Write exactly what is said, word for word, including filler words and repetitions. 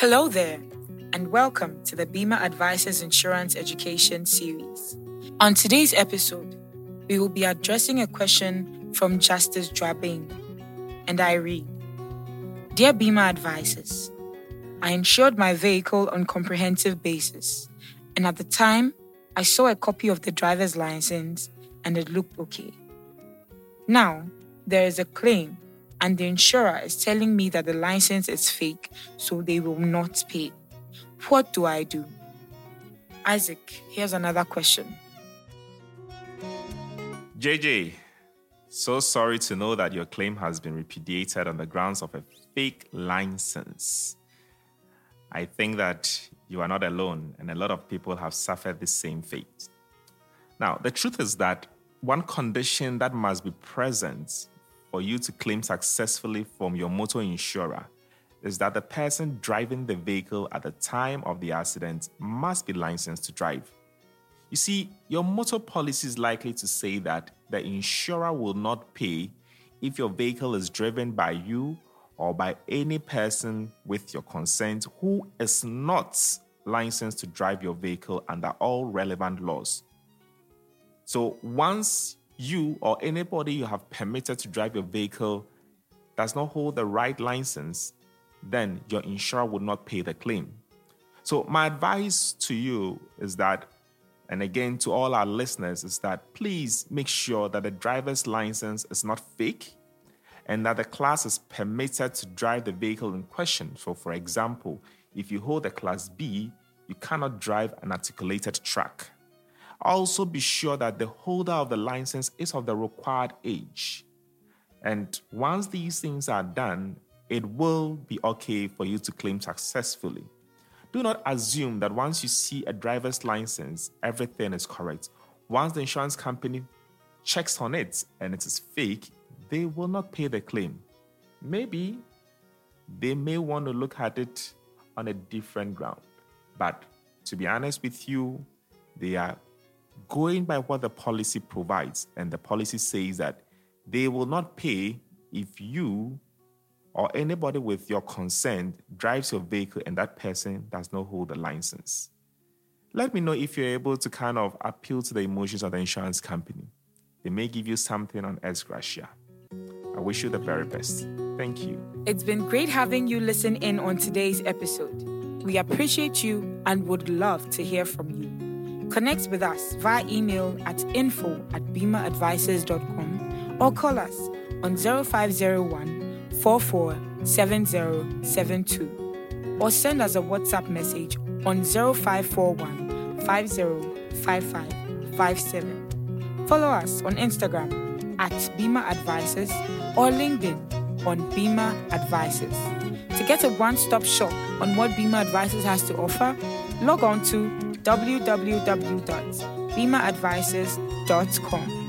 Hello there, and welcome to the Bima Advisors Insurance Education Series. On today's episode, we will be addressing a question from Justice Drabeing, and I read, Dear Bima Advisors, I insured my vehicle on comprehensive basis, and at the time, I saw a copy of the driver's license, and it looked okay. Now, there is a claim, and the insurer is telling me that the license is fake, so they will not pay. What do I do? Isaac, here's another question. J J, so sorry to know that your claim has been repudiated on the grounds of a fake license. I think that you are not alone, and a lot of people have suffered the same fate. Now, the truth is that one condition that must be present for you to claim successfully from your motor insurer is that the person driving the vehicle at the time of the accident must be licensed to drive. You see, your motor policy is likely to say that the insurer will not pay if your vehicle is driven by you or by any person with your consent who is not licensed to drive your vehicle under all relevant laws. So once you or anybody you have permitted to drive your vehicle does not hold the right license, then your insurer would not pay the claim. So my advice to you is that, and again to all our listeners, is that please make sure that the driver's license is not fake and that the class is permitted to drive the vehicle in question. So for example, if you hold a class B, you cannot drive an articulated truck. Also be sure that the holder of the license is of the required age. And once these things are done, it will be okay for you to claim successfully. Do not assume that once you see a driver's license, everything is correct. Once the insurance company checks on it and it is fake, they will not pay the claim. Maybe they may want to look at it on a different ground. But to be honest with you, they are going by what the policy provides, and the policy says that they will not pay if you or anybody with your consent drives your vehicle and that person does not hold the license. Let me know if you're able to kind of appeal to the emotions of the insurance company. They may give you something on ex gratia. I wish you the very best. Thank you. It's been great having you listen in on today's episode. We appreciate you and would love to hear from you. Connect with us via email at info at bima advisors dot com or call us on zero five zero one four four seven zero seven two or send us a WhatsApp message on zero five four one five zero five five five seven. Follow us on Instagram at Bima Advisors or LinkedIn on Bima Advisors. To get a one-stop shop on what Bima Advisors has to offer, log on to w w w dot bima advisors dot com.